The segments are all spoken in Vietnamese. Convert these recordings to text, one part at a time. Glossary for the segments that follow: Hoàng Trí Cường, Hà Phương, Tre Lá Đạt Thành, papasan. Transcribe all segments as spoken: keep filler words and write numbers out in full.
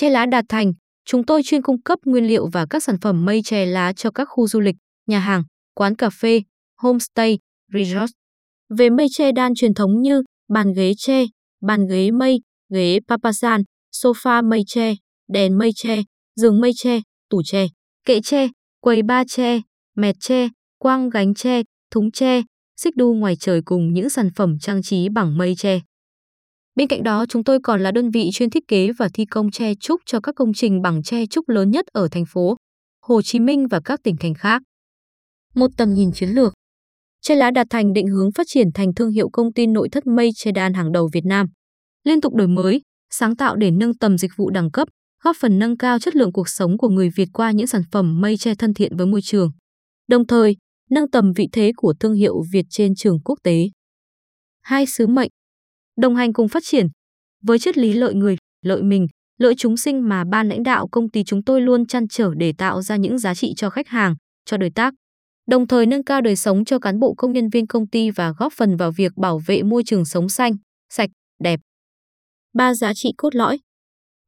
Tre Lá Đạt Thành, chúng tôi chuyên cung cấp nguyên liệu và các sản phẩm mây tre lá cho các khu du lịch, nhà hàng, quán cà phê, homestay, resort. Về mây tre đan truyền thống như bàn ghế tre, bàn ghế mây, ghế papasan, sofa mây tre, đèn mây tre, giường mây tre, tủ tre, kệ tre, quầy ba tre, mẹt tre, quang gánh tre, thúng tre, xích đu ngoài trời cùng những sản phẩm trang trí bằng mây tre. Bên cạnh đó, chúng tôi còn là đơn vị chuyên thiết kế và thi công tre trúc cho các công trình bằng tre trúc lớn nhất ở thành phố Hồ Chí Minh và các tỉnh thành khác. Một tầm nhìn chiến lược. Tre Lá Đạt Thành định hướng phát triển thành thương hiệu công ty nội thất mây tre đan hàng đầu Việt Nam, liên tục đổi mới, sáng tạo để nâng tầm dịch vụ đẳng cấp, góp phần nâng cao chất lượng cuộc sống của người Việt qua những sản phẩm mây tre thân thiện với môi trường, đồng thời nâng tầm vị thế của thương hiệu Việt trên trường quốc tế. Hai sứ mệnh: đồng hành cùng phát triển. Với triết lý lợi người, lợi mình, lợi chúng sinh mà ban lãnh đạo công ty chúng tôi luôn trăn trở để tạo ra những giá trị cho khách hàng, cho đối tác, đồng thời nâng cao đời sống cho cán bộ công nhân viên công ty và góp phần vào việc bảo vệ môi trường sống xanh, sạch, đẹp. Ba giá trị cốt lõi.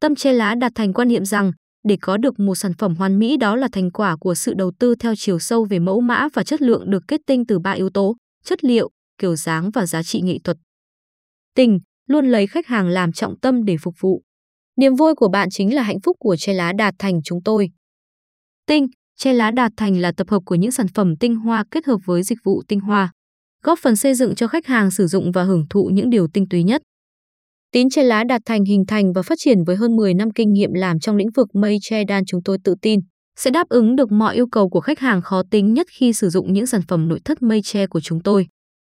Tâm Tre Lá Đạt Thành quan niệm rằng, để có được một sản phẩm hoàn mỹ đó là thành quả của sự đầu tư theo chiều sâu về mẫu mã và chất lượng được kết tinh từ ba yếu tố: chất liệu, kiểu dáng và giá trị nghệ thuật. Tình, luôn lấy khách hàng làm trọng tâm để phục vụ. Niềm vui của bạn chính là hạnh phúc của Tre Lá Đạt Thành chúng tôi. Tinh, Tre Lá Đạt Thành là tập hợp của những sản phẩm tinh hoa kết hợp với dịch vụ tinh hoa, góp phần xây dựng cho khách hàng sử dụng và hưởng thụ những điều tinh túy nhất. Tín, Tre Lá Đạt Thành hình thành và phát triển với hơn mười năm kinh nghiệm làm trong lĩnh vực mây tre đan, chúng tôi tự tin sẽ đáp ứng được mọi yêu cầu của khách hàng khó tính nhất khi sử dụng những sản phẩm nội thất mây tre của chúng tôi.